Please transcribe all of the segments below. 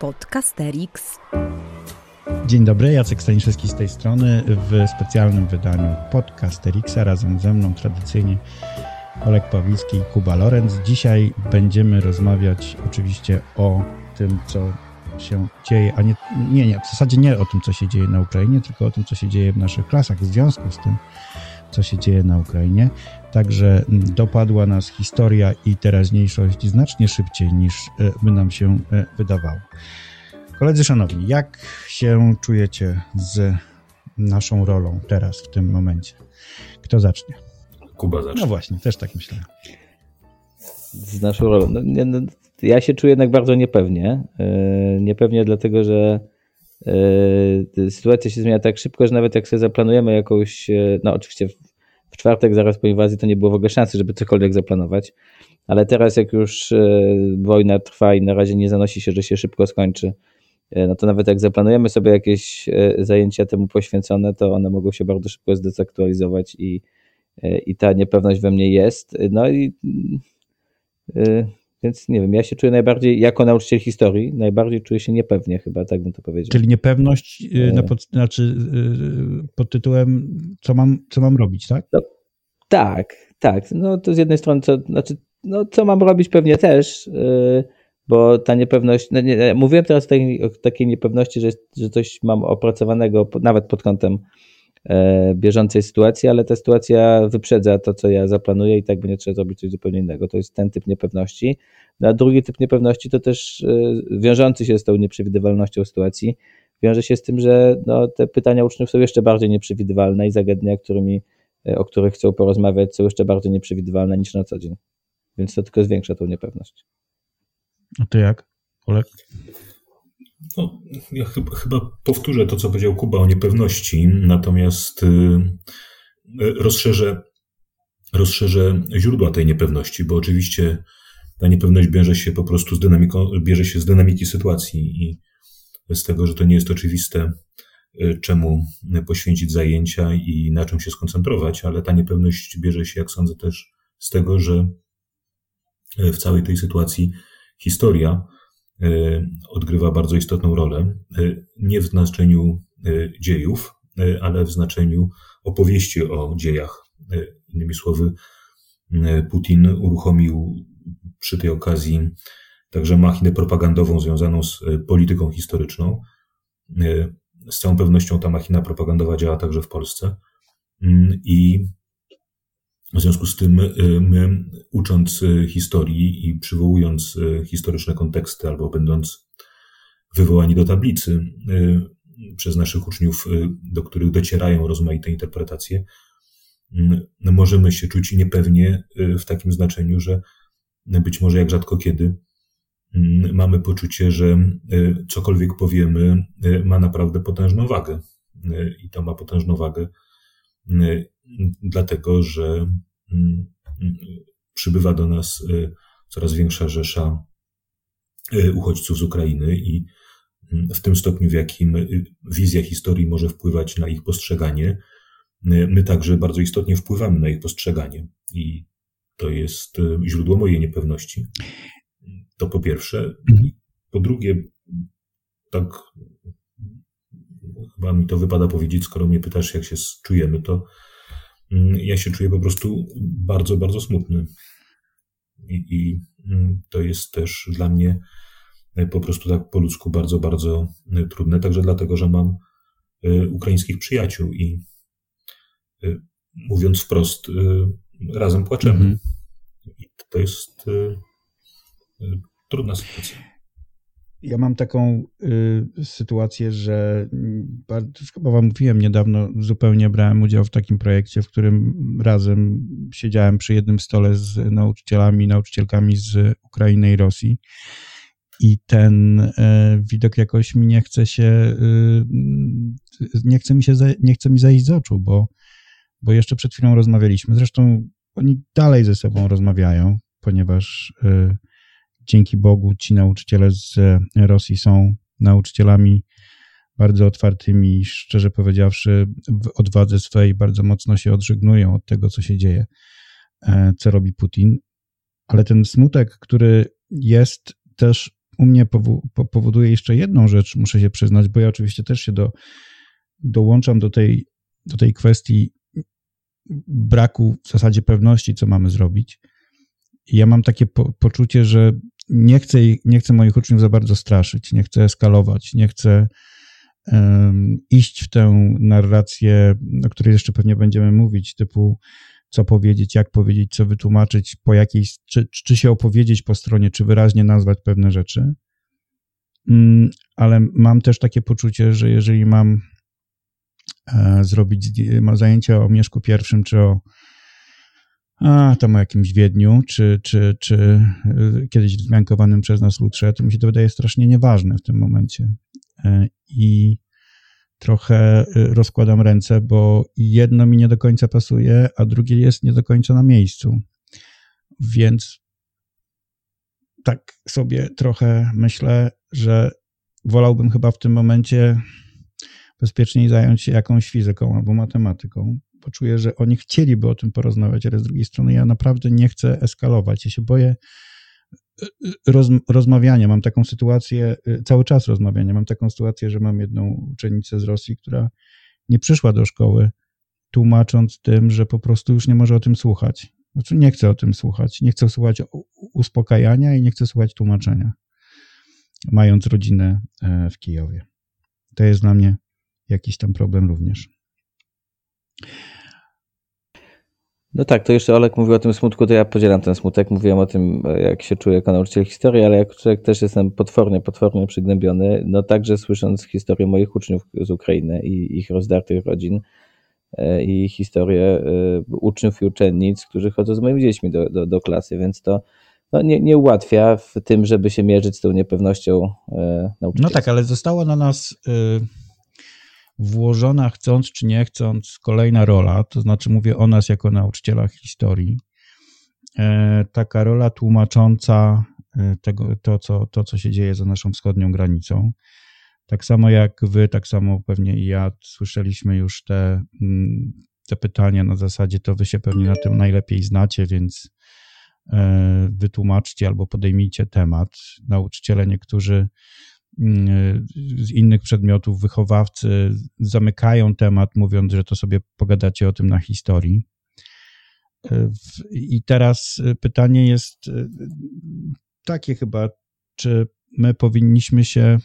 Podcasterix. Dzień dobry, Jacek Staniszewski z tej strony w specjalnym wydaniu Podcasteriksa. Razem ze mną tradycyjnie Olek Pawlicki i Kuba Lorenc. Dzisiaj będziemy rozmawiać oczywiście o tym, co się dzieje, a nie, w zasadzie nie o tym, co się dzieje na Ukrainie, tylko o tym, co się dzieje w naszych klasach w związku z tym, co się dzieje na Ukrainie. Także dopadła nas historia i teraźniejszość znacznie szybciej niż by nam się wydawało. Koledzy szanowni, jak się czujecie z naszą rolą teraz, w tym momencie? Kto zacznie? Kuba zacznie. No właśnie, też tak myślałem. Z naszą rolą? No, ja się czuję jednak bardzo niepewnie. Niepewnie dlatego, że sytuacja się zmienia tak szybko, że nawet jak sobie zaplanujemy jakąś, no oczywiście w czwartek zaraz po inwazji to nie było w ogóle szansy, żeby cokolwiek zaplanować, ale teraz jak już wojna trwa i na razie nie zanosi się, że się szybko skończy, no to nawet jak zaplanujemy sobie jakieś zajęcia temu poświęcone, to one mogą się bardzo szybko zdezaktualizować i ta niepewność we mnie jest. No i więc nie wiem, ja się czuję najbardziej, jako nauczyciel historii, najbardziej czuję się niepewnie chyba, tak bym to powiedział. Czyli niepewność pod tytułem co mam robić, tak? No, tak. No to z jednej strony, co mam robić pewnie też, bo ta niepewność, mówiłem teraz o takiej niepewności, że coś mam opracowanego nawet pod kątem bieżącej sytuacji, ale ta sytuacja wyprzedza to, co ja zaplanuję i tak będzie trzeba zrobić coś zupełnie innego. To jest ten typ niepewności. A drugi typ niepewności to też wiążący się z tą nieprzewidywalnością sytuacji. Wiąże się z tym, że no, te pytania uczniów są jeszcze bardziej nieprzewidywalne i zagadnienia, o których chcą porozmawiać, są jeszcze bardziej nieprzewidywalne niż na co dzień. Więc to tylko zwiększa tą niepewność. A ty jak, Olek? No, ja chyba powtórzę to, co powiedział Kuba o niepewności, natomiast rozszerzę źródła tej niepewności, bo oczywiście ta niepewność bierze się po prostu z dynamiki sytuacji i z tego, że to nie jest oczywiste, czemu poświęcić zajęcia i na czym się skoncentrować, ale ta niepewność bierze się, jak sądzę, też z tego, że w całej tej sytuacji historia odgrywa bardzo istotną rolę, nie w znaczeniu dziejów, ale w znaczeniu opowieści o dziejach. Innymi słowy, Putin uruchomił przy tej okazji także machinę propagandową związaną z polityką historyczną. Z całą pewnością ta machina propagandowa działa także w Polsce i w związku z tym my, ucząc historii i przywołując historyczne konteksty albo będąc wywołani do tablicy przez naszych uczniów, do których docierają rozmaite interpretacje, możemy się czuć niepewnie w takim znaczeniu, że być może jak rzadko kiedy mamy poczucie, że cokolwiek powiemy ma naprawdę potężną wagę i to ma potężną wagę dlatego, że przybywa do nas coraz większa rzesza uchodźców z Ukrainy i w tym stopniu, w jakim wizja historii może wpływać na ich postrzeganie, my także bardzo istotnie wpływamy na ich postrzeganie i to jest źródło mojej niepewności. To po pierwsze. Po drugie, tak chyba mi to wypada powiedzieć, skoro mnie pytasz, jak się czujemy, to ja się czuję po prostu bardzo, bardzo smutny. I to jest też dla mnie po prostu tak po ludzku bardzo, bardzo trudne, także dlatego, że mam ukraińskich przyjaciół i mówiąc wprost, razem płaczemy. I to jest trudna sytuacja. Ja mam taką sytuację, że chyba wam mówiłem niedawno, zupełnie brałem udział w takim projekcie, w którym razem siedziałem przy jednym stole z nauczycielami i nauczycielkami z Ukrainy i Rosji i ten widok jakoś mi nie chce mi zajść z oczu, bo jeszcze przed chwilą rozmawialiśmy. Zresztą oni dalej ze sobą rozmawiają, ponieważ dzięki Bogu ci nauczyciele z Rosji są nauczycielami bardzo otwartymi i szczerze powiedziawszy w odwadze swej bardzo mocno się odżegnują od tego, co się dzieje, co robi Putin. Ale ten smutek, który jest też u mnie powoduje jeszcze jedną rzecz, muszę się przyznać, bo ja oczywiście też się dołączam do tej kwestii braku w zasadzie pewności, co mamy zrobić. I ja mam takie poczucie, że nie chcę moich uczniów za bardzo straszyć, nie chcę eskalować, nie chcę iść w tę narrację, o której jeszcze pewnie będziemy mówić, typu co powiedzieć, jak powiedzieć, co wytłumaczyć, po jakiej, czy się opowiedzieć po stronie, czy wyraźnie nazwać pewne rzeczy. Ale mam też takie poczucie, że jeżeli mam zrobić zajęcia o Mieszku Pierwszym, czy tam o jakimś Wiedniu, czy kiedyś wzmiankowanym przez nas lutrze, to mi się to wydaje strasznie nieważne w tym momencie. I trochę rozkładam ręce, bo jedno mi nie do końca pasuje, a drugie jest nie do końca na miejscu. Więc tak sobie trochę myślę, że wolałbym chyba w tym momencie bezpieczniej zająć się jakąś fizyką albo matematyką, bo czuję, że oni chcieliby o tym porozmawiać, ale z drugiej strony ja naprawdę nie chcę eskalować. Ja się boję rozmawiania. Mam taką sytuację, cały czas rozmawiania. Mam taką sytuację, że mam jedną uczennicę z Rosji, która nie przyszła do szkoły, tłumacząc tym, że po prostu już nie może o tym słuchać. Znaczy nie chcę o tym słuchać. Nie chcę słuchać uspokajania i nie chcę słuchać tłumaczenia, mając rodzinę w Kijowie. To jest dla mnie jakiś tam problem również. No tak, to jeszcze Olek mówił o tym smutku, to ja podzielam ten smutek. Mówiłem o tym, jak się czuję jako nauczyciel historii, ale jako człowiek też jestem potwornie przygnębiony, no także słysząc historię moich uczniów z Ukrainy i ich rozdartych rodzin i historię uczniów i uczennic, którzy chodzą z moimi dziećmi do klasy, więc to no nie ułatwia w tym, żeby się mierzyć z tą niepewnością nauczycielską. No tak, ale została na nas włożona, chcąc czy nie chcąc, kolejna rola, to znaczy mówię o nas jako nauczycielach historii. Taka rola tłumacząca to, co się dzieje za naszą wschodnią granicą. Tak samo jak wy, tak samo pewnie i ja słyszeliśmy już te pytania na zasadzie, to wy się pewnie na tym najlepiej znacie, więc wytłumaczcie albo podejmijcie temat. Nauczyciele niektórzy z innych przedmiotów, wychowawcy zamykają temat, mówiąc, że to sobie pogadacie o tym na historii. I teraz pytanie jest takie chyba, czy my powinniśmy się...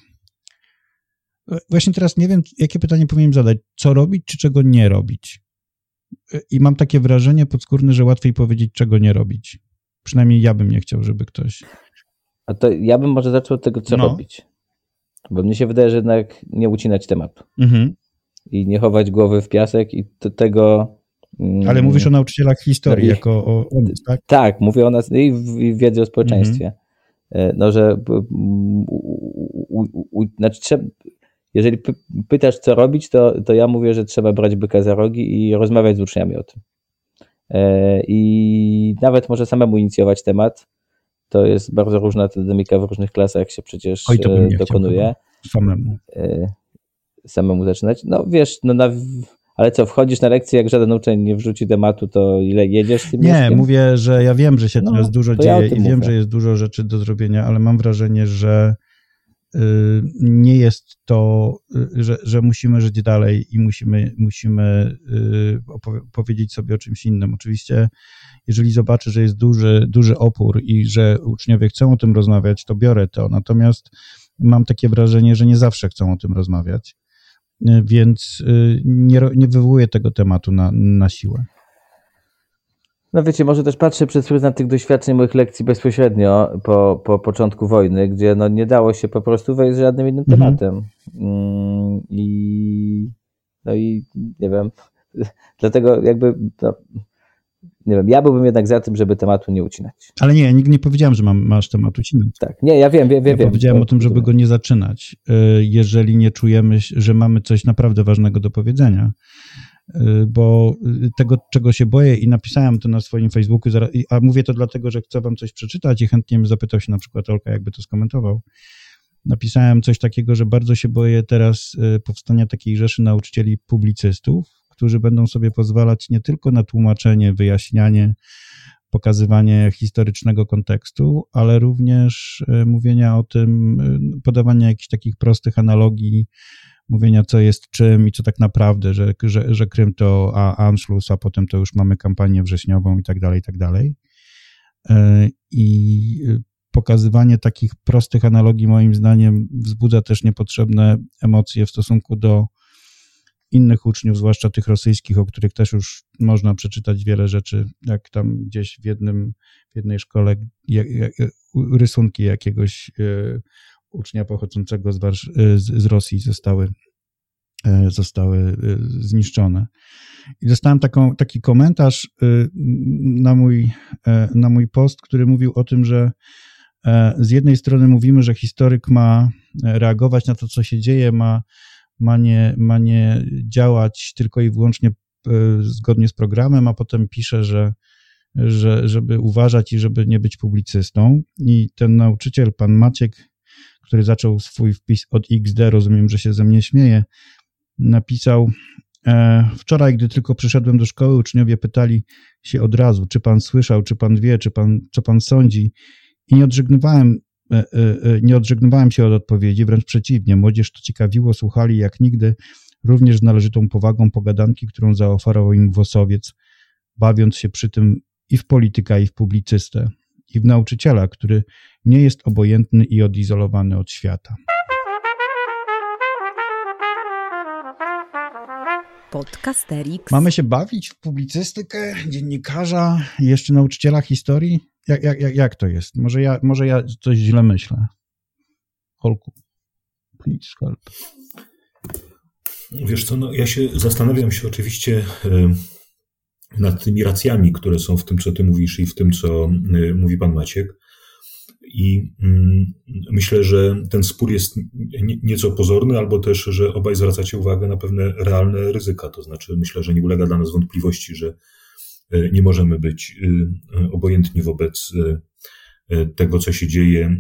Właśnie teraz nie wiem, jakie pytanie powinienem zadać. Co robić, czy czego nie robić? I mam takie wrażenie podskórne, że łatwiej powiedzieć, czego nie robić. Przynajmniej ja bym nie chciał, żeby ktoś... A to ja bym może zaczął od tego, co robić. Bo mnie się wydaje, że jednak nie ucinać tematu i nie chować głowy w piasek i tego... Ale mówisz o nauczycielach historii, jako o... Tak? Tak, mówię o nas i wiedzy o społeczeństwie. No, że znaczy, jeżeli pytasz, co robić, to ja mówię, że trzeba brać byka za rogi i rozmawiać z uczniami o tym. I nawet może samemu inicjować temat. To jest bardzo różna dynamika w różnych klasach, się przecież dokonuje. Samemu zaczynać. No wiesz, ale co, wchodzisz na lekcję, jak żaden uczeń nie wrzuci tematu, to ile jedziesz z tym mieszkiem? Nie, mówię, że ja wiem, że się teraz dużo dzieje wiem, że jest dużo rzeczy do zrobienia, ale mam wrażenie, że nie jest to, że musimy żyć dalej i musimy powiedzieć sobie o czymś innym. Oczywiście, jeżeli zobaczę, że jest duży opór i że uczniowie chcą o tym rozmawiać, to biorę to. Natomiast mam takie wrażenie, że nie zawsze chcą o tym rozmawiać, więc nie wywołuję tego tematu na siłę. No wiecie, może też patrzę przez pryzmat tych doświadczeń moich lekcji bezpośrednio po początku wojny, gdzie no nie dało się po prostu wejść z żadnym innym tematem. I nie wiem, dlatego jakby, nie wiem, ja byłbym jednak za tym, żeby tematu nie ucinać. Ale nie, ja nigdy nie powiedziałem, że masz temat ucinać. Tak, nie, ja wiem. Ja powiedziałem o tym, żeby go nie zaczynać, jeżeli nie czujemy, że mamy coś naprawdę ważnego do powiedzenia. Bo tego, czego się boję i napisałem to na swoim Facebooku, a mówię to dlatego, że chcę wam coś przeczytać i chętnie bym zapytał się na przykład Olka, jakby to skomentował. Napisałem coś takiego, że bardzo się boję teraz powstania takiej rzeszy nauczycieli publicystów, którzy będą sobie pozwalać nie tylko na tłumaczenie, wyjaśnianie, pokazywanie historycznego kontekstu, ale również mówienia o tym, podawania jakichś takich prostych analogii, mówienia co jest czym i co tak naprawdę, że Krym to Anschluss, a potem to już mamy kampanię wrześniową i tak dalej, i tak dalej. I pokazywanie takich prostych analogii moim zdaniem wzbudza też niepotrzebne emocje w stosunku do innych uczniów, zwłaszcza tych rosyjskich, o których też już można przeczytać wiele rzeczy, jak tam gdzieś w jednej szkole rysunki jakiegoś ucznia pochodzącego z Rosji zostały zniszczone. I dostałem taki komentarz na mój post, który mówił o tym, że z jednej strony mówimy, że historyk ma reagować na to, co się dzieje, ma nie działać tylko i wyłącznie zgodnie z programem, a potem pisze, że żeby uważać i żeby nie być publicystą. I ten nauczyciel, pan Maciek, który zaczął swój wpis od XD, rozumiem, że się ze mnie śmieje, napisał: wczoraj, gdy tylko przyszedłem do szkoły, uczniowie pytali się od razu, czy pan słyszał, czy pan wie, co pan sądzi, i nie odżegnywałem się od odpowiedzi, wręcz przeciwnie. Młodzież to ciekawiło, słuchali jak nigdy, również z należytą powagą pogadanki, którą zaoferował im Wosowiec, bawiąc się przy tym i w polityka, i w publicystę, i w nauczyciela, który nie jest obojętny i odizolowany od świata. Podcasterix. Mamy się bawić w publicystykę, dziennikarza, jeszcze nauczyciela historii? Jak to jest? Może ja coś źle myślę. Olku, please help. Wiesz co, no, ja się zastanawiam się oczywiście nad tymi racjami, które są w tym, co ty mówisz, i w tym, co mówi pan Maciek. I myślę, że ten spór jest nieco pozorny, albo też, że obaj zwracacie uwagę na pewne realne ryzyka. To znaczy, myślę, że nie ulega dla nas wątpliwości, że nie możemy być obojętni wobec tego, co się dzieje,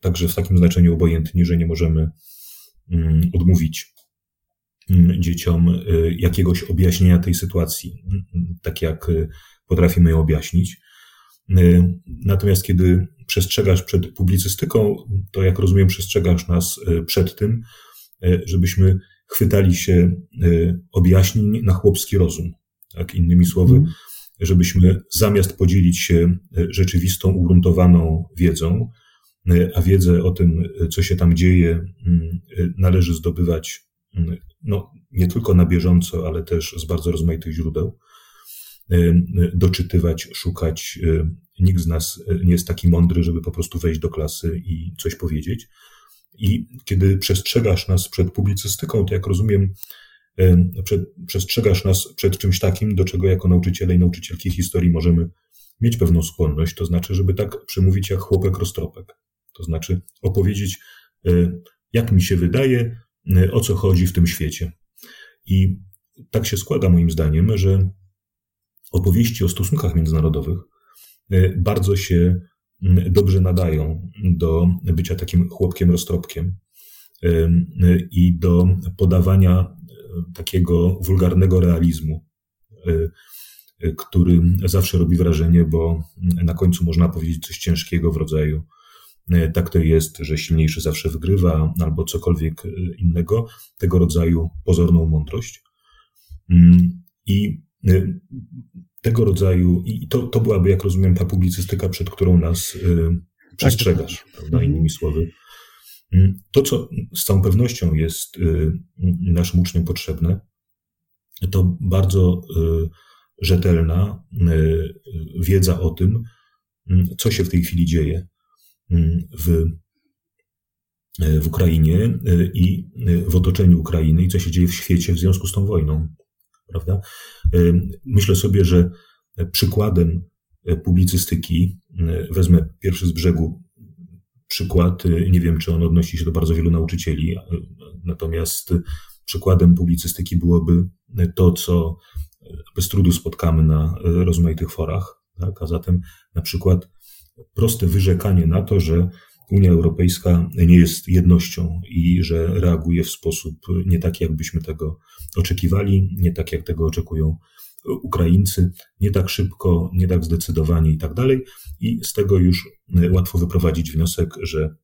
także w takim znaczeniu obojętni, że nie możemy odmówić dzieciom jakiegoś objaśnienia tej sytuacji, tak jak potrafimy ją objaśnić. Natomiast kiedy przestrzegasz przed publicystyką, to jak rozumiem, przestrzegasz nas przed tym, żebyśmy chwytali się objaśnień na chłopski rozum. Tak, innymi słowy, żebyśmy zamiast podzielić się rzeczywistą, ugruntowaną wiedzą, a wiedzę o tym, co się tam dzieje, należy zdobywać no, nie tylko na bieżąco, ale też z bardzo rozmaitych źródeł, doczytywać, szukać. Nikt z nas nie jest taki mądry, żeby po prostu wejść do klasy i coś powiedzieć. I kiedy przestrzegasz nas przed publicystyką, to jak rozumiem, przestrzegasz nas przed czymś takim, do czego jako nauczyciele i nauczycielki historii możemy mieć pewną skłonność, to znaczy, żeby tak przemówić jak chłopek roztropek. To znaczy opowiedzieć, jak mi się wydaje, o co chodzi w tym świecie. I tak się składa moim zdaniem, że opowieści o stosunkach międzynarodowych bardzo się dobrze nadają do bycia takim chłopkiem roztropkiem i do podawania takiego wulgarnego realizmu, który zawsze robi wrażenie, bo na końcu można powiedzieć coś ciężkiego w rodzaju tak to jest, że silniejszy zawsze wygrywa, albo cokolwiek innego, tego rodzaju pozorną mądrość. I tego rodzaju, i to byłaby, jak rozumiem, ta publicystyka, przed którą nas przestrzegasz, prawda? Innymi słowy, to, co z całą pewnością jest naszym uczniom potrzebne, to bardzo rzetelna wiedza o tym, co się w tej chwili dzieje w Ukrainie i w otoczeniu Ukrainy, i co się dzieje w świecie w związku z tą wojną, prawda? Myślę sobie, że przykładem publicystyki, wezmę pierwszy z brzegu przykład, nie wiem, czy on odnosi się do bardzo wielu nauczycieli, natomiast przykładem publicystyki byłoby to, co bez trudu spotkamy na rozmaitych forach, tak? A zatem na przykład proste wyrzekanie na to, że Unia Europejska nie jest jednością i że reaguje w sposób nie taki, jakbyśmy tego oczekiwali, nie tak, jak tego oczekują Ukraińcy, nie tak szybko, nie tak zdecydowanie i tak dalej. I z tego już łatwo wyprowadzić wniosek, że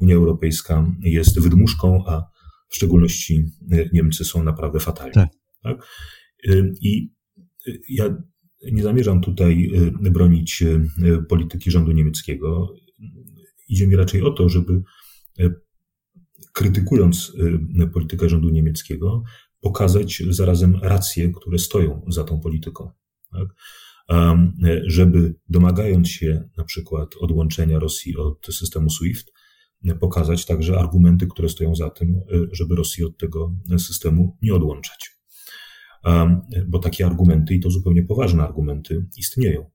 Unia Europejska jest wydmuszką, a w szczególności Niemcy są naprawdę fatalni. Tak. Tak? I ja nie zamierzam tutaj bronić polityki rządu niemieckiego. Idzie mi raczej o to, żeby krytykując politykę rządu niemieckiego, pokazać zarazem racje, które stoją za tą polityką. Tak? Żeby domagając się na przykład odłączenia Rosji od systemu SWIFT, pokazać także argumenty, które stoją za tym, żeby Rosji od tego systemu nie odłączać. Bo takie argumenty, i to zupełnie poważne argumenty, istnieją.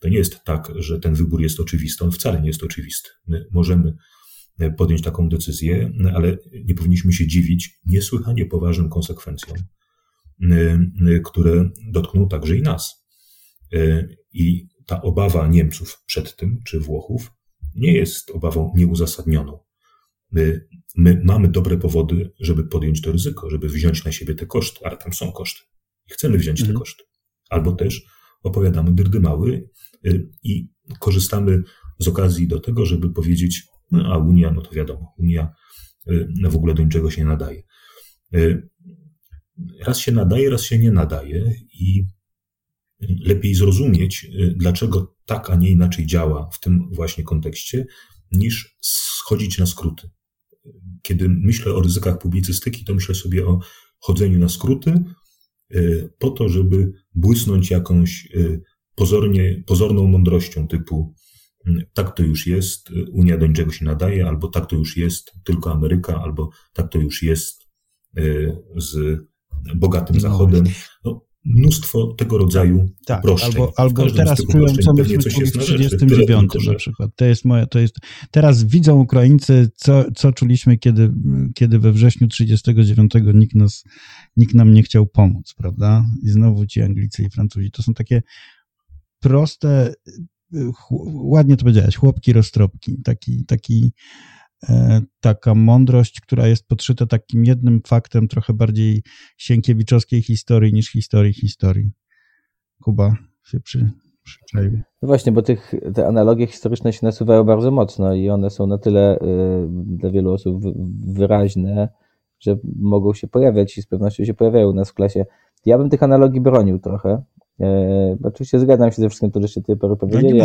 To nie jest tak, że ten wybór jest oczywisty, on wcale nie jest oczywisty. My możemy podjąć taką decyzję, ale nie powinniśmy się dziwić niesłychanie poważnym konsekwencjom, które dotkną także i nas. I ta obawa Niemców przed tym, czy Włochów, nie jest obawą nieuzasadnioną. My mamy dobre powody, żeby podjąć to ryzyko, żeby wziąć na siebie te koszty, ale tam są koszty. I chcemy wziąć te koszty. Albo też opowiadamy dyrdymały i korzystamy z okazji do tego, żeby powiedzieć, no a Unia, no to wiadomo, Unia w ogóle do niczego się nie nadaje. Raz się nadaje, raz się nie nadaje i lepiej zrozumieć, dlaczego tak, a nie inaczej działa w tym właśnie kontekście, niż schodzić na skróty. Kiedy myślę o ryzykach publicystyki, to myślę sobie o chodzeniu na skróty po to, żeby błysnąć jakąś pozorną mądrością typu tak to już jest, Unia do niczego się nadaje, albo tak to już jest, tylko Ameryka, albo tak to już jest z bogatym Zachodem. No, mnóstwo tego rodzaju uproszczeń. Albo teraz czują, co myśmy czuli w 1939 na przykład. Teraz widzą Ukraińcy, co czuliśmy, kiedy we wrześniu 1939 nikt nam nie chciał pomóc, prawda? I znowu ci Anglicy i Francuzi. To są takie proste, ładnie to powiedziałeś, chłopki roztropki. Taka mądrość, która jest podszyta takim jednym faktem trochę bardziej sienkiewiczowskiej historii niż historii. Kuba się przyczaił. No właśnie, bo te analogie historyczne się nasuwają bardzo mocno i one są na tyle dla wielu osób wyraźne, że mogą się pojawiać i z pewnością się pojawiają u nas w klasie. Ja bym tych analogii bronił trochę. Oczywiście zgadzam się ze wszystkim, co żeście do tej pory powiedzieli,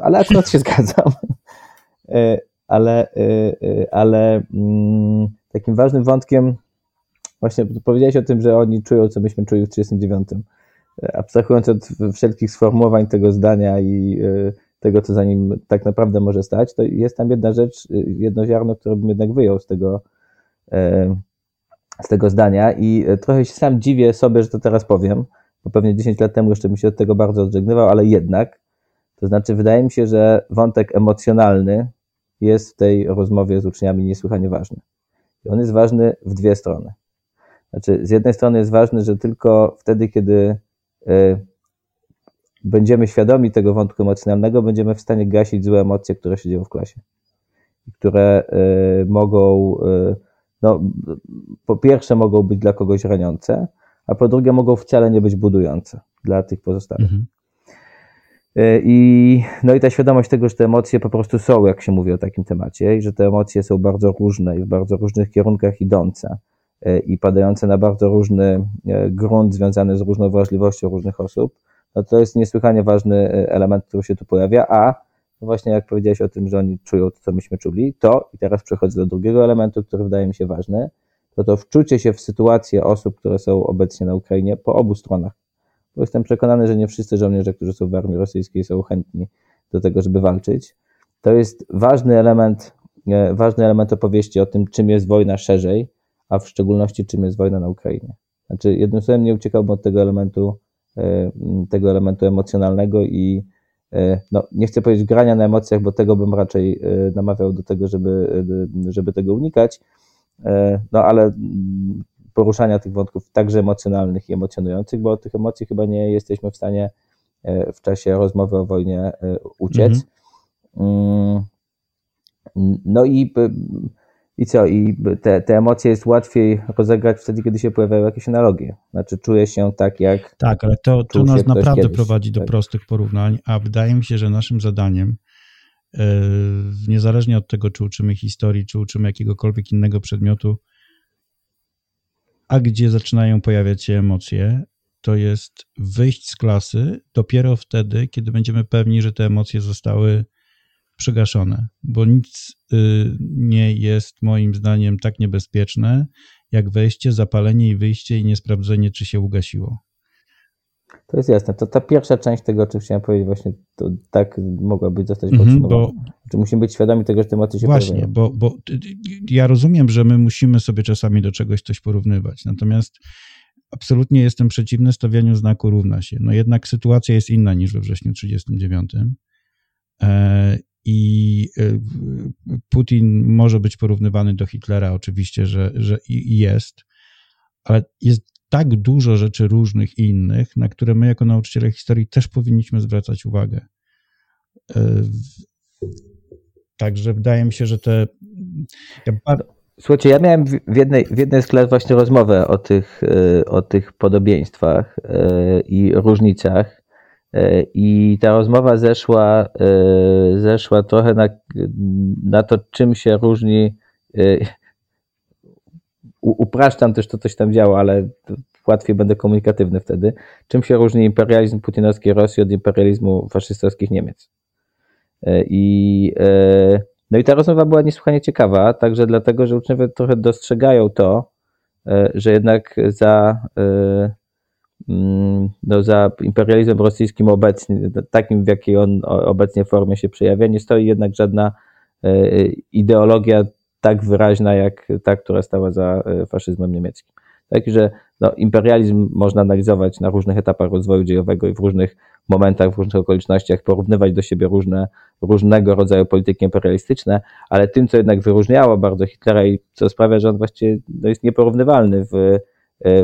ale akurat się zgadzam. Ale takim ważnym wątkiem, właśnie powiedziałeś o tym, że oni czują, co myśmy czuli w 1939. Abstrahując od wszelkich sformułowań tego zdania i tego, co za nim tak naprawdę może stać, to jest tam jedna rzecz, jedno ziarno, które bym jednak wyjął z tego zdania i trochę się sam dziwię sobie, że to teraz powiem, bo pewnie 10 lat temu jeszcze bym się od tego bardzo odżegnywał, ale jednak. To znaczy, wydaje mi się, że wątek emocjonalny jest w tej rozmowie z uczniami niesłychanie ważny. I on jest ważny w dwie strony. Znaczy, z jednej strony jest ważny, że tylko wtedy, kiedy będziemy świadomi tego wątku emocjonalnego, będziemy w stanie gasić złe emocje, które się dzieją w klasie. Które mogą, po pierwsze mogą być dla kogoś raniące, a po drugie mogą wcale nie być budujące dla tych pozostałych. Mhm. I ta świadomość tego, że te emocje po prostu są, jak się mówi o takim temacie, i że te emocje są bardzo różne i w bardzo różnych kierunkach idące i padające na bardzo różny grunt związany z różną wrażliwością różnych osób, no to jest niesłychanie ważny element, który się tu pojawia, a właśnie jak powiedziałeś o tym, że oni czują to, co myśmy czuli, i teraz przechodzę do drugiego elementu, który wydaje mi się ważny, to wczucie się w sytuację osób, które są obecnie na Ukrainie po obu stronach. Bo jestem przekonany, że nie wszyscy żołnierze, którzy są w armii rosyjskiej, są chętni do tego, żeby walczyć. To jest ważny element opowieści o tym, czym jest wojna szerzej, a w szczególności czym jest wojna na Ukrainie. Znaczy, jednym słowem nie uciekałbym od tego elementu emocjonalnego i nie chcę powiedzieć grania na emocjach, bo tego bym raczej namawiał do tego, żeby tego unikać, ale poruszania tych wątków także emocjonalnych i emocjonujących, bo od tych emocji chyba nie jesteśmy w stanie w czasie rozmowy o wojnie uciec. Mm-hmm. No i I co? I te emocje jest łatwiej rozegrać wtedy, kiedy się pojawiają jakieś analogie. Znaczy czuję się tak jak... Tak, ale to nas naprawdę kiedyś prowadzi do prostych porównań, a wydaje mi się, że naszym zadaniem, niezależnie od tego, czy uczymy historii, czy uczymy jakiegokolwiek innego przedmiotu, a gdzie zaczynają pojawiać się emocje, to jest wyjść z klasy dopiero wtedy, kiedy będziemy pewni, że te emocje zostały przygaszone, bo nic nie jest moim zdaniem tak niebezpieczne, jak wejście, zapalenie i wyjście i niesprawdzenie, czy się ugasiło. To jest jasne. To ta pierwsza część tego, o czym chciałem powiedzieć, właśnie to tak mogłaby zostać podsumowana. Czy musimy być świadomi tego, że te emocje się porównują? Właśnie, bo ja rozumiem, że my musimy sobie czasami do czegoś coś porównywać, natomiast absolutnie jestem przeciwny stawianiu znaku równa się. No jednak sytuacja jest inna niż we wrześniu 1939. I Putin może być porównywany do Hitlera, oczywiście, że jest, ale jest tak dużo rzeczy różnych i innych, na które my jako nauczyciele historii też powinniśmy zwracać uwagę. Także wydaje mi się, że te... Słuchajcie, ja miałem w jednej z klas właśnie rozmowę o tych podobieństwach i różnicach. I ta rozmowa zeszła trochę na to, czym się różni. Upraszczam też, to coś tam działa, ale łatwiej będę komunikatywny wtedy. Czym się różni imperializm putinowskiej Rosji od imperializmu faszystowskich Niemiec? I ta rozmowa była niesłychanie ciekawa, także dlatego, że uczniowie trochę dostrzegają to, że jednak za imperializmem rosyjskim obecnie, takim w jakiej on obecnie formie się przejawia, nie stoi jednak żadna ideologia tak wyraźna jak ta, która stała za faszyzmem niemieckim. Tak, że imperializm można analizować na różnych etapach rozwoju dziejowego i w różnych momentach, w różnych okolicznościach, porównywać do siebie różnego rodzaju polityki imperialistyczne, ale tym, co jednak wyróżniało bardzo Hitlera i co sprawia, że on właściwie jest nieporównywalny w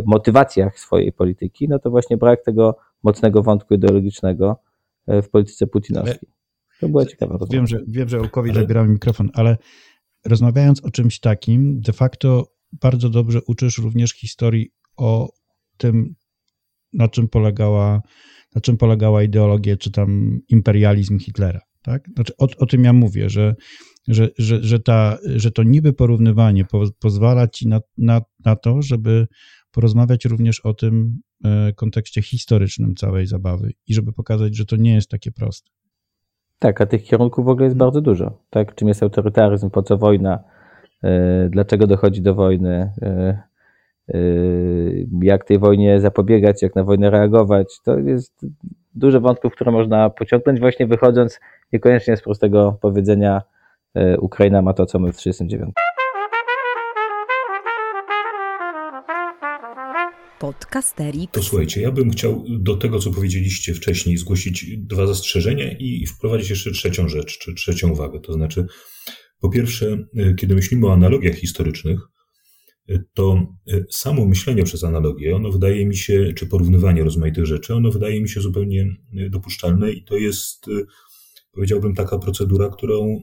motywacjach swojej polityki, to właśnie brak tego mocnego wątku ideologicznego w polityce putinowskiej. To była ciekawa rozmowa. Wiem, że Olkowi zabieramy mikrofon, ale rozmawiając o czymś takim, de facto bardzo dobrze uczysz również historii o tym, na czym polegała ideologia, czy tam imperializm Hitlera. Tak? Znaczy o tym ja mówię, że to niby porównywanie pozwala ci na to, żeby porozmawiać również o tym kontekście historycznym całej zabawy i żeby pokazać, że to nie jest takie proste. Tak, a tych kierunków w ogóle jest bardzo dużo. Tak? Czym jest autorytaryzm, po co wojna, dlaczego dochodzi do wojny, jak tej wojnie zapobiegać, jak na wojnę reagować. To jest dużo wątków, które można pociągnąć właśnie wychodząc niekoniecznie z prostego powiedzenia Ukraina ma to, co my w 1939. Podcasterix. To słuchajcie, ja bym chciał do tego, co powiedzieliście wcześniej, zgłosić dwa zastrzeżenia i wprowadzić jeszcze trzecią rzecz, czy trzecią uwagę. To znaczy, po pierwsze, kiedy myślimy o analogiach historycznych, to samo myślenie przez analogię, ono wydaje mi się, czy porównywanie rozmaitych rzeczy, ono wydaje mi się zupełnie dopuszczalne i to jest, powiedziałbym, taka procedura, którą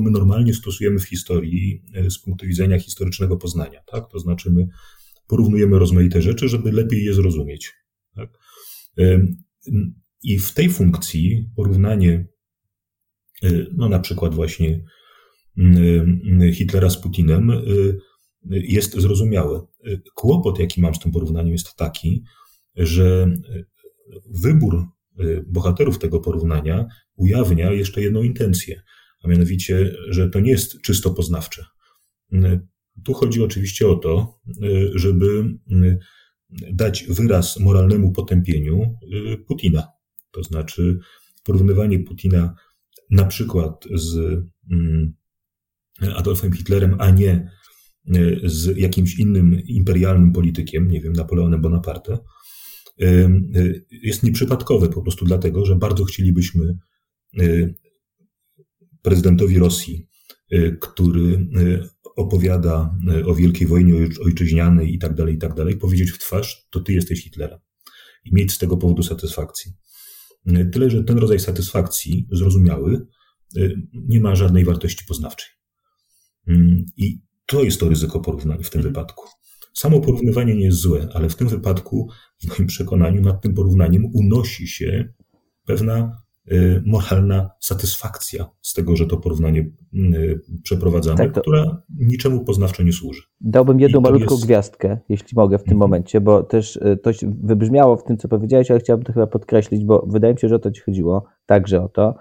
my normalnie stosujemy w historii z punktu widzenia historycznego poznania. Tak? To znaczy, my porównujemy rozmaite rzeczy, żeby lepiej je zrozumieć. Tak? I w tej funkcji porównanie, na przykład właśnie Hitlera z Putinem, jest zrozumiałe. Kłopot, jaki mam z tym porównaniem, jest taki, że wybór bohaterów tego porównania ujawnia jeszcze jedną intencję, a mianowicie, że to nie jest czysto poznawcze. Tu chodzi oczywiście o to, żeby dać wyraz moralnemu potępieniu Putina. To znaczy porównywanie Putina na przykład z Adolfem Hitlerem, a nie z jakimś innym imperialnym politykiem, nie wiem, Napoleonem Bonaparte, jest nieprzypadkowe po prostu dlatego, że bardzo chcielibyśmy prezydentowi Rosji, który opowiada o wielkiej wojnie ojczyźnianej i tak dalej, powiedzieć w twarz, to ty jesteś Hitlerem i mieć z tego powodu satysfakcję. Tyle, że ten rodzaj satysfakcji, zrozumiały, nie ma żadnej wartości poznawczej. I To jest to ryzyko porównań w tym wypadku. Samo porównywanie nie jest złe, ale w tym wypadku, w moim przekonaniu, nad tym porównaniem unosi się pewna moralna satysfakcja z tego, że to porównanie przeprowadzamy, tak, to... która niczemu poznawczo nie służy. Dałbym jedną malutką gwiazdkę, jeśli mogę w tym momencie, bo też to wybrzmiało w tym, co powiedziałeś, ale chciałbym to chyba podkreślić, bo wydaje mi się, że o to ci chodziło, także o to,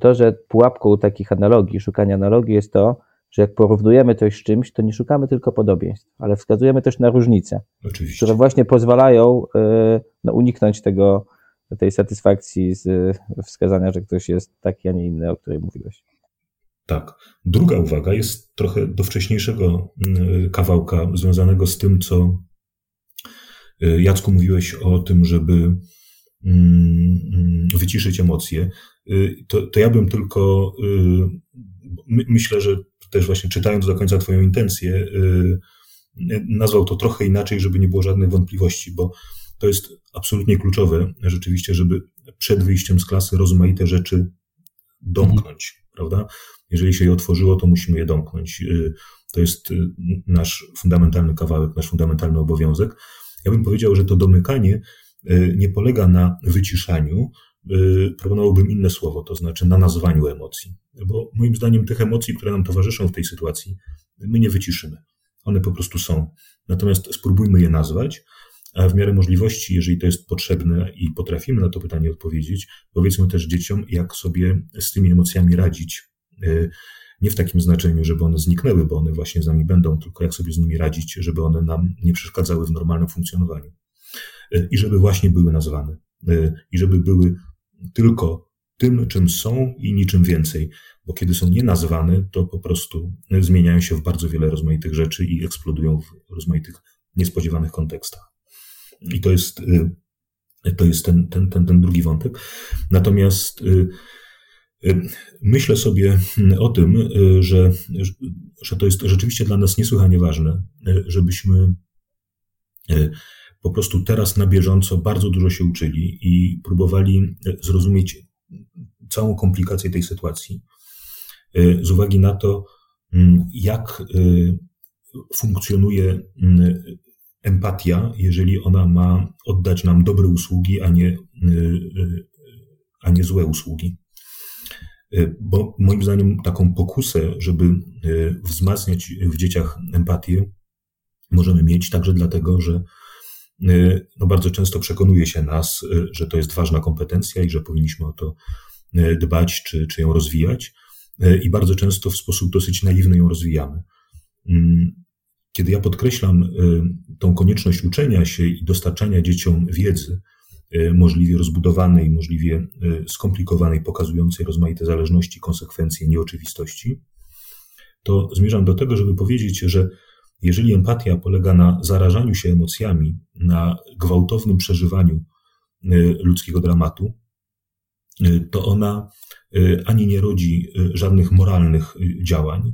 to, że pułapką takich analogii, szukania analogii jest to, że jak porównujemy coś z czymś, to nie szukamy tylko podobieństw, ale wskazujemy też na różnice, które właśnie pozwalają uniknąć tej satysfakcji z wskazania, że ktoś jest taki, a nie inny, o której mówiłeś. Tak. Druga uwaga jest trochę do wcześniejszego kawałka związanego z tym, co Jacku mówiłeś o tym, żeby wyciszyć emocje. To ja bym tylko, myślę, że też właśnie czytając do końca twoją intencję, nazwał to trochę inaczej, żeby nie było żadnych wątpliwości, bo to jest absolutnie kluczowe rzeczywiście, żeby przed wyjściem z klasy rozmaite rzeczy domknąć, prawda? Jeżeli się je otworzyło, to musimy je domknąć. To jest nasz fundamentalny kawałek, nasz fundamentalny obowiązek. Ja bym powiedział, że to domykanie nie polega na wyciszaniu, proponowałbym inne słowo, to znaczy na nazwaniu emocji, bo moim zdaniem tych emocji, które nam towarzyszą w tej sytuacji, my nie wyciszymy. One po prostu są. Natomiast spróbujmy je nazwać, a w miarę możliwości, jeżeli to jest potrzebne i potrafimy na to pytanie odpowiedzieć, powiedzmy też dzieciom, jak sobie z tymi emocjami radzić. Nie w takim znaczeniu, żeby one zniknęły, bo one właśnie z nami będą, tylko jak sobie z nimi radzić, żeby one nam nie przeszkadzały w normalnym funkcjonowaniu. I żeby właśnie były nazwane. I żeby były tylko tym, czym są i niczym więcej. Bo kiedy są nienazwane, to po prostu zmieniają się w bardzo wiele rozmaitych rzeczy i eksplodują w rozmaitych niespodziewanych kontekstach. I to jest ten drugi wątek. Natomiast myślę sobie o tym, że to jest rzeczywiście dla nas niesłychanie ważne, żebyśmy po prostu teraz na bieżąco bardzo dużo się uczyli i próbowali zrozumieć całą komplikację tej sytuacji z uwagi na to, jak funkcjonuje empatia, jeżeli ona ma oddać nam dobre usługi, a nie złe usługi. Bo moim zdaniem taką pokusę, żeby wzmacniać w dzieciach empatię, możemy mieć także dlatego, że bardzo często przekonuje się nas, że to jest ważna kompetencja i że powinniśmy o to dbać czy ją rozwijać i bardzo często w sposób dosyć naiwny ją rozwijamy. Kiedy ja podkreślam tą konieczność uczenia się i dostarczania dzieciom wiedzy możliwie rozbudowanej, możliwie skomplikowanej, pokazującej rozmaite zależności, konsekwencje, nieoczywistości, to zmierzam do tego, żeby powiedzieć, że jeżeli empatia polega na zarażaniu się emocjami, na gwałtownym przeżywaniu ludzkiego dramatu, to ona ani nie rodzi żadnych moralnych działań,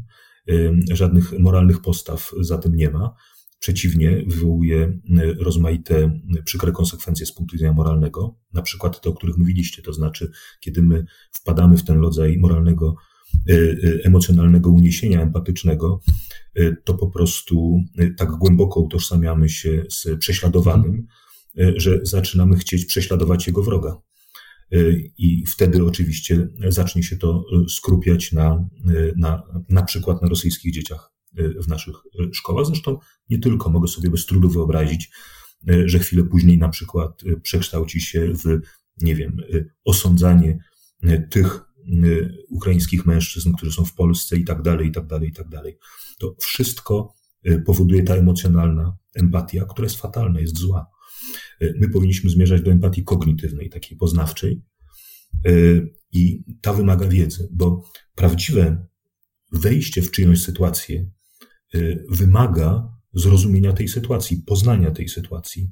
żadnych moralnych postaw za tym nie ma. Przeciwnie, wywołuje rozmaite przykre konsekwencje z punktu widzenia moralnego, na przykład te, o których mówiliście, to znaczy, kiedy my wpadamy w ten rodzaj moralnego, emocjonalnego uniesienia empatycznego, to po prostu tak głęboko utożsamiamy się z prześladowanym, że zaczynamy chcieć prześladować jego wroga. I wtedy oczywiście zacznie się to skrupiać na przykład na rosyjskich dzieciach w naszych szkołach. Zresztą nie tylko, mogę sobie bez trudu wyobrazić, że chwilę później na przykład przekształci się w, nie wiem, osądzanie tych ukraińskich mężczyzn, którzy są w Polsce i tak dalej, i tak dalej, i tak dalej. To wszystko powoduje ta emocjonalna empatia, która jest fatalna, jest zła. My powinniśmy zmierzać do empatii kognitywnej, takiej poznawczej i ta wymaga wiedzy, bo prawdziwe wejście w czyjąś sytuację wymaga zrozumienia tej sytuacji, poznania tej sytuacji.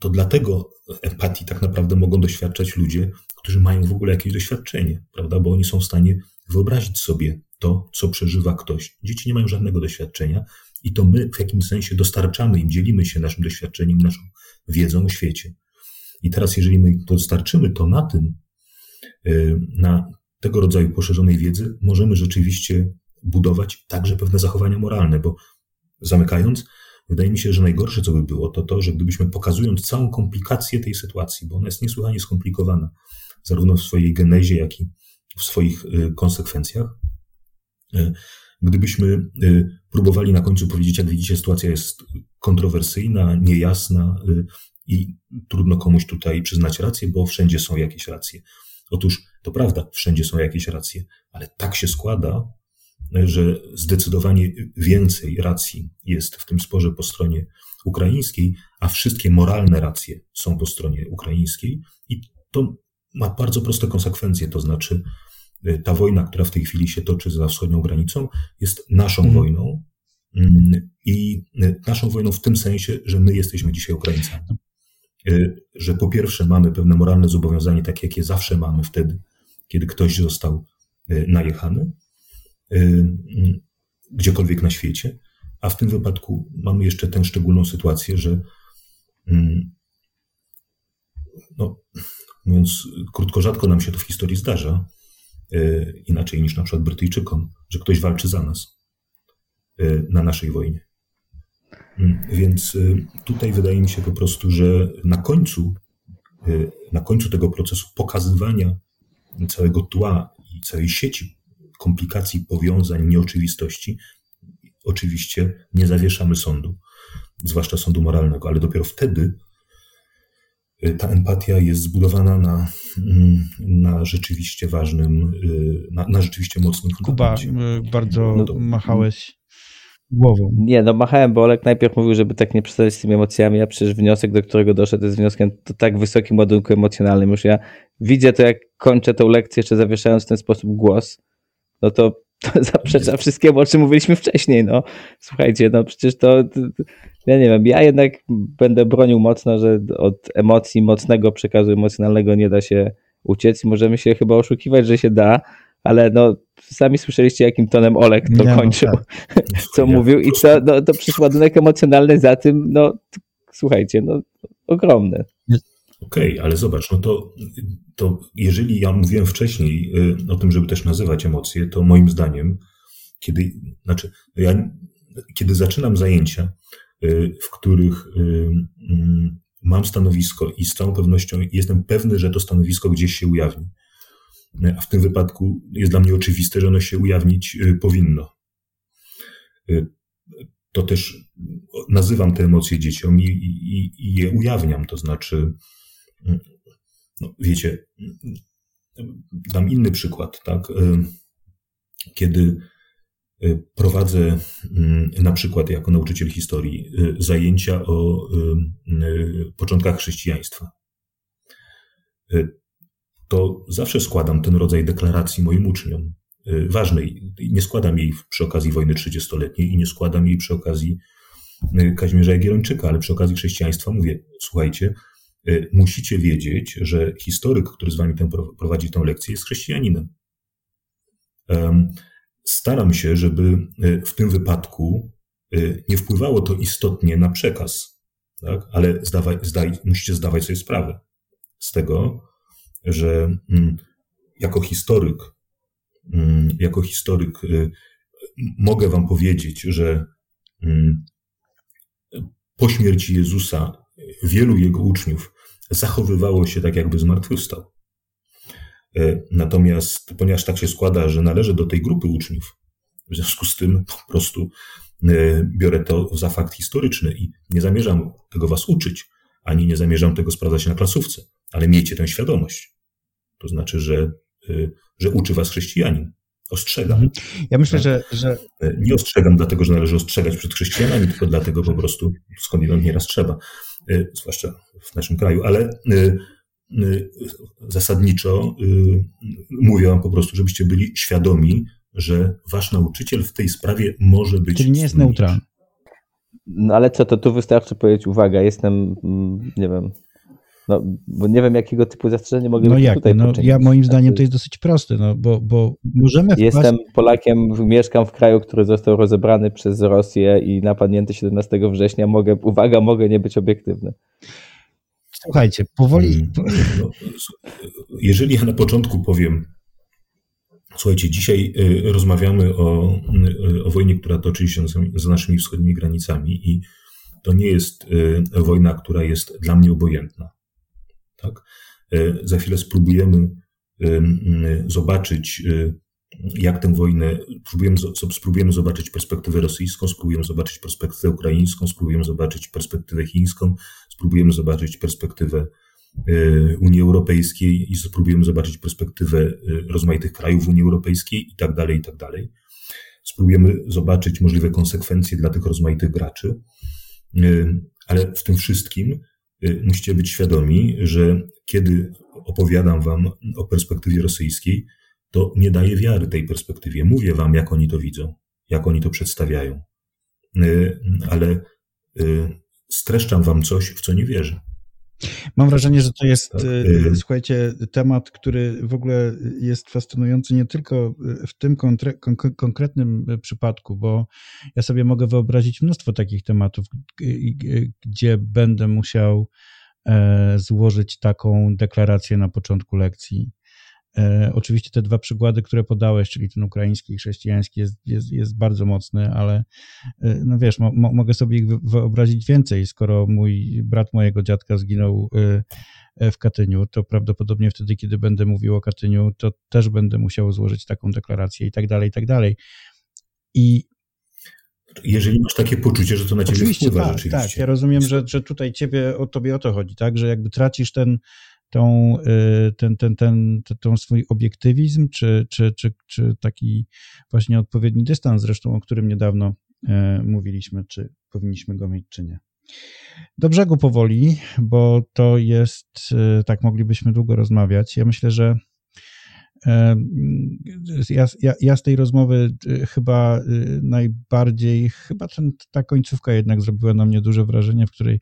To dlatego empatii tak naprawdę mogą doświadczać ludzie, którzy mają w ogóle jakieś doświadczenie, prawda? Bo oni są w stanie wyobrazić sobie to, co przeżywa ktoś. Dzieci nie mają żadnego doświadczenia i to my w jakimś sensie dostarczamy im, dzielimy się naszym doświadczeniem, naszą wiedzą o świecie. I teraz, jeżeli my dostarczymy to na tego rodzaju poszerzonej wiedzy, możemy rzeczywiście budować także pewne zachowania moralne, bo zamykając, wydaje mi się, że najgorsze, co by było, to to, że gdybyśmy pokazując całą komplikację tej sytuacji, bo ona jest niesłychanie skomplikowana, zarówno w swojej genezie, jak i w swoich konsekwencjach, gdybyśmy próbowali na końcu powiedzieć, jak widzicie, sytuacja jest kontrowersyjna, niejasna i trudno komuś tutaj przyznać rację, bo wszędzie są jakieś racje. Otóż to prawda, wszędzie są jakieś racje, ale tak się składa, że zdecydowanie więcej racji jest w tym sporze po stronie ukraińskiej, a wszystkie moralne racje są po stronie ukraińskiej i to ma bardzo proste konsekwencje, to znaczy ta wojna, która w tej chwili się toczy za wschodnią granicą, jest naszą wojną i naszą wojną w tym sensie, że my jesteśmy dzisiaj Ukraińcami. Że po pierwsze mamy pewne moralne zobowiązanie, takie jakie zawsze mamy wtedy, kiedy ktoś został najechany, gdziekolwiek na świecie, a w tym wypadku mamy jeszcze tę szczególną sytuację, że no, mówiąc krótko, rzadko nam się to w historii zdarza, inaczej niż na przykład Brytyjczykom, że ktoś walczy za nas na naszej wojnie. Więc tutaj wydaje mi się po prostu, że na końcu tego procesu pokazywania całego tła i całej sieci komplikacji, powiązań, nieoczywistości, oczywiście nie zawieszamy sądu, zwłaszcza sądu moralnego, ale dopiero wtedy ta empatia jest zbudowana na rzeczywiście ważnym, na rzeczywiście mocnym fundamencie. Kuba, bardzo machałeś głową. Nie, no machałem, bo Olek najpierw mówił, żeby tak nie przestać z tymi emocjami, a przecież wniosek, do którego doszedł, jest wnioskiem o tak wysokim ładunku emocjonalnym. Już ja widzę to, jak kończę tę lekcję, jeszcze zawieszając w ten sposób głos, no to zaprzecza wszystkiemu, o czym mówiliśmy wcześniej. No. Słuchajcie, no przecież to ja nie wiem, ja jednak będę bronił mocno, że od emocji, mocnego przekazu emocjonalnego nie da się uciec. Możemy się chyba oszukiwać, że się da, ale no sami słyszeliście, jakim tonem Olek to kończył, tak. Co mówił i to przecież ładunek emocjonalny za tym, no słuchajcie, no ogromny. Okej, ale zobacz, no to jeżeli ja mówiłem wcześniej o tym, żeby też nazywać emocje, to moim zdaniem, kiedy zaczynam zajęcia, w których mam stanowisko i z całą pewnością jestem pewny, że to stanowisko gdzieś się ujawni, a w tym wypadku jest dla mnie oczywiste, że ono się ujawnić powinno, to też nazywam te emocje dzieciom i je ujawniam, to znaczy, no wiecie, dam inny przykład, tak? Kiedy prowadzę na przykład jako nauczyciel historii zajęcia o początkach chrześcijaństwa, to zawsze składam ten rodzaj deklaracji moim uczniom, ważnej. Nie składam jej przy okazji wojny 30-letniej i nie składam jej przy okazji Kazimierza Jagiellończyka, ale przy okazji chrześcijaństwa mówię, słuchajcie, musicie wiedzieć, że historyk, który z wami prowadzi tę lekcję, jest chrześcijaninem. Staram się, żeby w tym wypadku nie wpływało to istotnie na przekaz, tak? Ale musicie zdawać sobie sprawę z tego, że jako historyk mogę wam powiedzieć, że po śmierci Jezusa wielu jego uczniów zachowywało się tak, jakby zmartwychwstał. Natomiast, ponieważ tak się składa, że należę do tej grupy uczniów, w związku z tym po prostu biorę to za fakt historyczny i nie zamierzam tego was uczyć, ani nie zamierzam tego sprawdzać na klasówce, ale miejcie tę świadomość. To znaczy, że uczy was chrześcijanin. Ostrzegam. Ja myślę, tak? że... Nie ostrzegam dlatego, że należy ostrzegać przed chrześcijanami, tylko dlatego po prostu, skądinąd nieraz trzeba, zwłaszcza w naszym kraju, ale zasadniczo mówię wam po prostu, żebyście byli świadomi, że wasz nauczyciel w tej sprawie może być... Czyli nie jest neutralny. No ale co, to tu wystarczy powiedzieć, uwaga, jestem, nie wiem... No, bo nie wiem, jakiego typu zastrzeżenie mogę mieć tutaj. No ja moim zdaniem to jest dosyć proste, no, bo możemy... Jestem Polakiem, mieszkam w kraju, który został rozebrany przez Rosję i napadnięty 17 września. Mogę nie być obiektywny. Słuchajcie, powoli... No, jeżeli ja na początku powiem, Słuchajcie, dzisiaj rozmawiamy o wojnie, która toczy się za naszymi wschodnimi granicami i to nie jest wojna, która jest dla mnie obojętna. Tak? Za chwilę spróbujemy zobaczyć, jak tę wojnę, spróbujemy zobaczyć perspektywę rosyjską, spróbujemy zobaczyć perspektywę ukraińską, spróbujemy zobaczyć perspektywę chińską, spróbujemy zobaczyć perspektywę Unii Europejskiej i spróbujemy zobaczyć perspektywę rozmaitych krajów Unii Europejskiej i tak dalej, i tak dalej. Spróbujemy zobaczyć możliwe konsekwencje dla tych rozmaitych graczy, ale w tym wszystkim musicie być świadomi, że kiedy opowiadam wam o perspektywie rosyjskiej, to nie daję wiary tej perspektywie. Mówię wam, jak oni to widzą, jak oni to przedstawiają, ale streszczam wam coś, w co nie wierzę. Mam wrażenie, że to jest, tak. Słuchajcie, temat, który w ogóle jest fascynujący nie tylko w tym konkretnym przypadku, bo ja sobie mogę wyobrazić mnóstwo takich tematów, gdzie będę musiał złożyć taką deklarację na początku lekcji. Oczywiście te dwa przykłady, które podałeś, czyli ten ukraiński i chrześcijański jest bardzo mocny, ale no wiesz, mogę sobie ich wyobrazić więcej. Skoro mój brat mojego dziadka zginął w Katyniu, to prawdopodobnie wtedy, kiedy będę mówił o Katyniu, to też będę musiał złożyć taką deklarację i tak dalej, i tak dalej. I jeżeli masz takie poczucie, że to na ciebie oczywiście wpływa, tak, rzeczywiście. Tak, ja rozumiem, że tutaj tobie o to chodzi, tak, że jakby tracisz ten swój obiektywizm, czy taki właśnie odpowiedni dystans, zresztą o którym niedawno mówiliśmy, czy powinniśmy go mieć, czy nie. Do brzegu powoli, bo to jest, tak moglibyśmy długo rozmawiać. Ja myślę, że ja z tej rozmowy chyba najbardziej, ta końcówka jednak zrobiła na mnie duże wrażenie, w której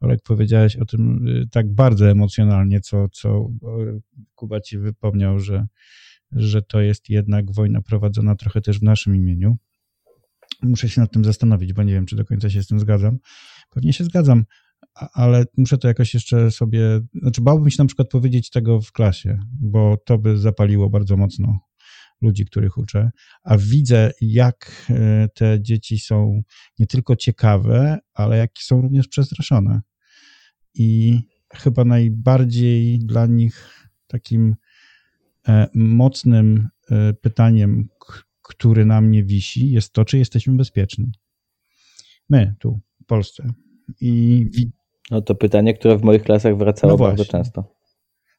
Olek powiedziałeś o tym tak bardzo emocjonalnie, co Kuba ci wypomniał, że to jest jednak wojna prowadzona trochę też w naszym imieniu. Muszę się nad tym zastanowić, bo nie wiem, czy do końca się z tym zgadzam. Pewnie się zgadzam, ale muszę to jakoś jeszcze sobie... Znaczy bałbym się na przykład powiedzieć tego w klasie, bo to by zapaliło bardzo mocno ludzi, których uczę, a widzę, jak te dzieci są nie tylko ciekawe, ale jak są również przestraszone. I chyba najbardziej dla nich takim mocnym pytaniem, który na mnie wisi, jest to, czy jesteśmy bezpieczni. My tu, w Polsce. No to pytanie, które w moich klasach wracało bardzo często.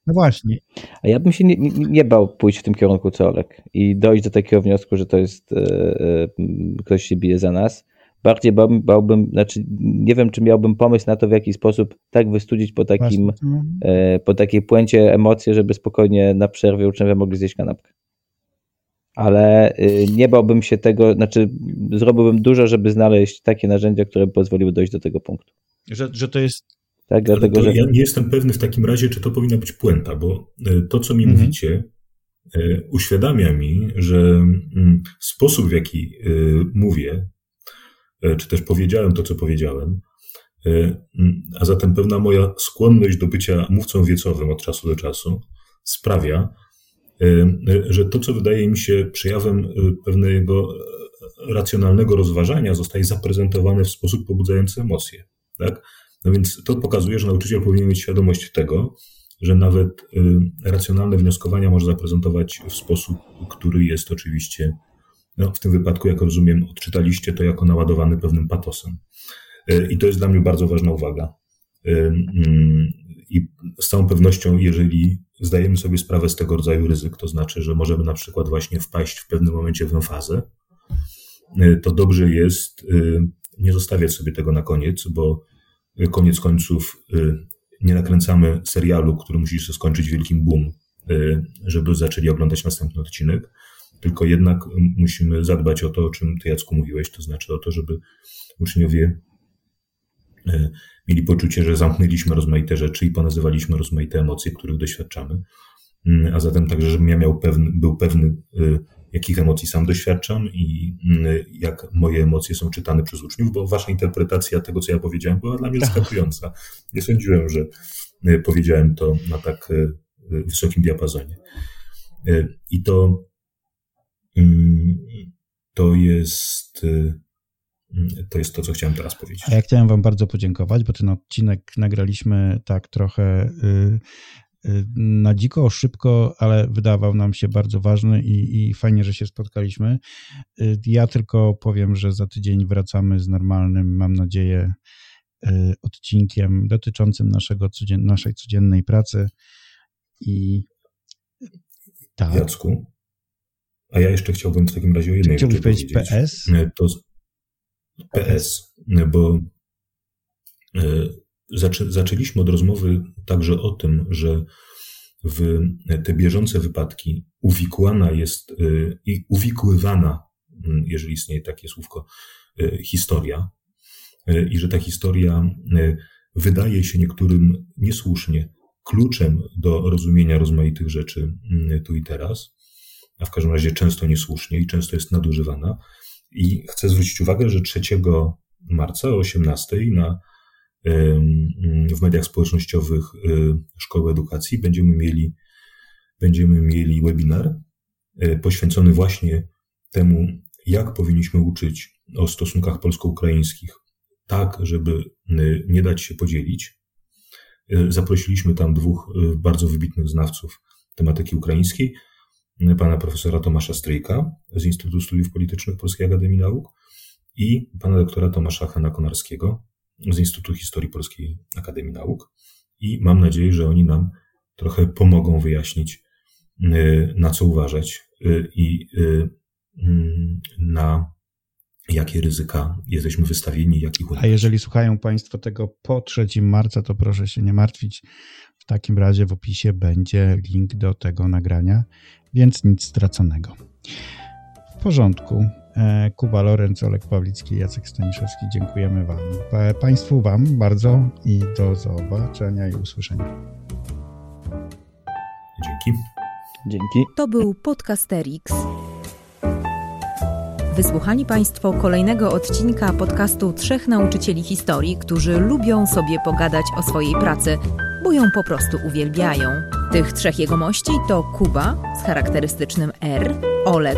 No właśnie. A ja bym się nie bał pójść w tym kierunku co Olek i dojść do takiego wniosku, że to jest ktoś się bije za nas. Bardziej bałbym, znaczy nie wiem, czy miałbym pomysł na to, w jaki sposób tak wystudzić po takiej puencie emocje, żeby spokojnie na przerwie uczniowie mogli zjeść kanapkę. Ale nie bałbym się tego, znaczy zrobiłbym dużo, żeby znaleźć takie narzędzia, które pozwoliły dojść do tego punktu. Że to jest... Tak, dlatego, że... Ja nie jestem pewny w takim razie, czy to powinna być puenta, bo to, co mi mówicie, uświadamia mi, że sposób, w jaki mówię, czy też powiedziałem to, co powiedziałem, a zatem pewna moja skłonność do bycia mówcą wiecowym od czasu do czasu sprawia, że to, co wydaje mi się przejawem pewnego racjonalnego rozważania, zostaje zaprezentowane w sposób pobudzający emocje. Tak? No więc to pokazuje, że nauczyciel powinien mieć świadomość tego, że nawet racjonalne wnioskowania może zaprezentować w sposób, który jest oczywiście, no w tym wypadku, jak rozumiem, odczytaliście to jako naładowany pewnym patosem. I to jest dla mnie bardzo ważna uwaga. I z całą pewnością, jeżeli zdajemy sobie sprawę z tego rodzaju ryzyk, to znaczy, że możemy na przykład właśnie wpaść w pewnym momencie w tę fazę, to dobrze jest nie zostawiać sobie tego na koniec, bo koniec końców nie nakręcamy serialu, który musi się skończyć wielkim boom, żeby zaczęli oglądać następny odcinek, tylko jednak musimy zadbać o to, o czym ty, Jacku, mówiłeś, to znaczy o to, żeby uczniowie mieli poczucie, że zamknęliśmy rozmaite rzeczy i ponazywaliśmy rozmaite emocje, których doświadczamy, a zatem także, żebym ja był pewny, jakich emocji sam doświadczam i jak moje emocje są czytane przez uczniów, bo wasza interpretacja tego, co ja powiedziałem, była dla mnie zaskakująca. Nie sądziłem, że powiedziałem to na tak wysokim diapazonie. I to To jest to, co chciałem teraz powiedzieć. A ja chciałem wam bardzo podziękować, bo ten odcinek nagraliśmy tak trochę na dziko, szybko, ale wydawał nam się bardzo ważny i fajnie, że się spotkaliśmy. Ja tylko powiem, że za tydzień wracamy z normalnym, mam nadzieję, odcinkiem dotyczącym naszej codziennej pracy. I tak. Jacku, a ja jeszcze chciałbym w takim razie o jednej rzeczy powiedzieć. PS, bo zaczęliśmy od rozmowy także o tym, że w te bieżące wypadki uwikłana jest i uwikływana, jeżeli istnieje takie słówko, historia i że ta historia wydaje się niektórym niesłusznie kluczem do rozumienia rozmaitych rzeczy tu i teraz, a w każdym razie często niesłusznie i często jest nadużywana. I chcę zwrócić uwagę, że 3 marca o 18:00 w mediach społecznościowych Szkoły Edukacji będziemy mieli webinar poświęcony właśnie temu, jak powinniśmy uczyć o stosunkach polsko-ukraińskich, tak, żeby nie dać się podzielić. Zaprosiliśmy tam 2 bardzo wybitnych znawców tematyki ukraińskiej, pana profesora Tomasza Strojka z Instytutu Studiów Politycznych Polskiej Akademii Nauk i pana doktora Tomasza Hen-Konarskiego z Instytutu Historii Polskiej Akademii Nauk. I mam nadzieję, że oni nam trochę pomogą wyjaśnić, na co uważać i na jakie ryzyka jesteśmy wystawieni, jakich unikać. A jeżeli słuchają państwo tego po 3 marca, to proszę się nie martwić. W takim razie w opisie będzie link do tego nagrania, więc nic straconego. W porządku. Kuba Lorenc, Olek Pawlicki, Jacek Staniszewski, dziękujemy wam. Państwu wam bardzo i do zobaczenia i usłyszenia. Dzięki. Dzięki. To był Podcasterix. Wysłuchali państwo kolejnego odcinka podcastu 3 nauczycieli historii, którzy lubią sobie pogadać o swojej pracy, bo ją po prostu uwielbiają. Tych 3 jegomości to Kuba z charakterystycznym R, Olek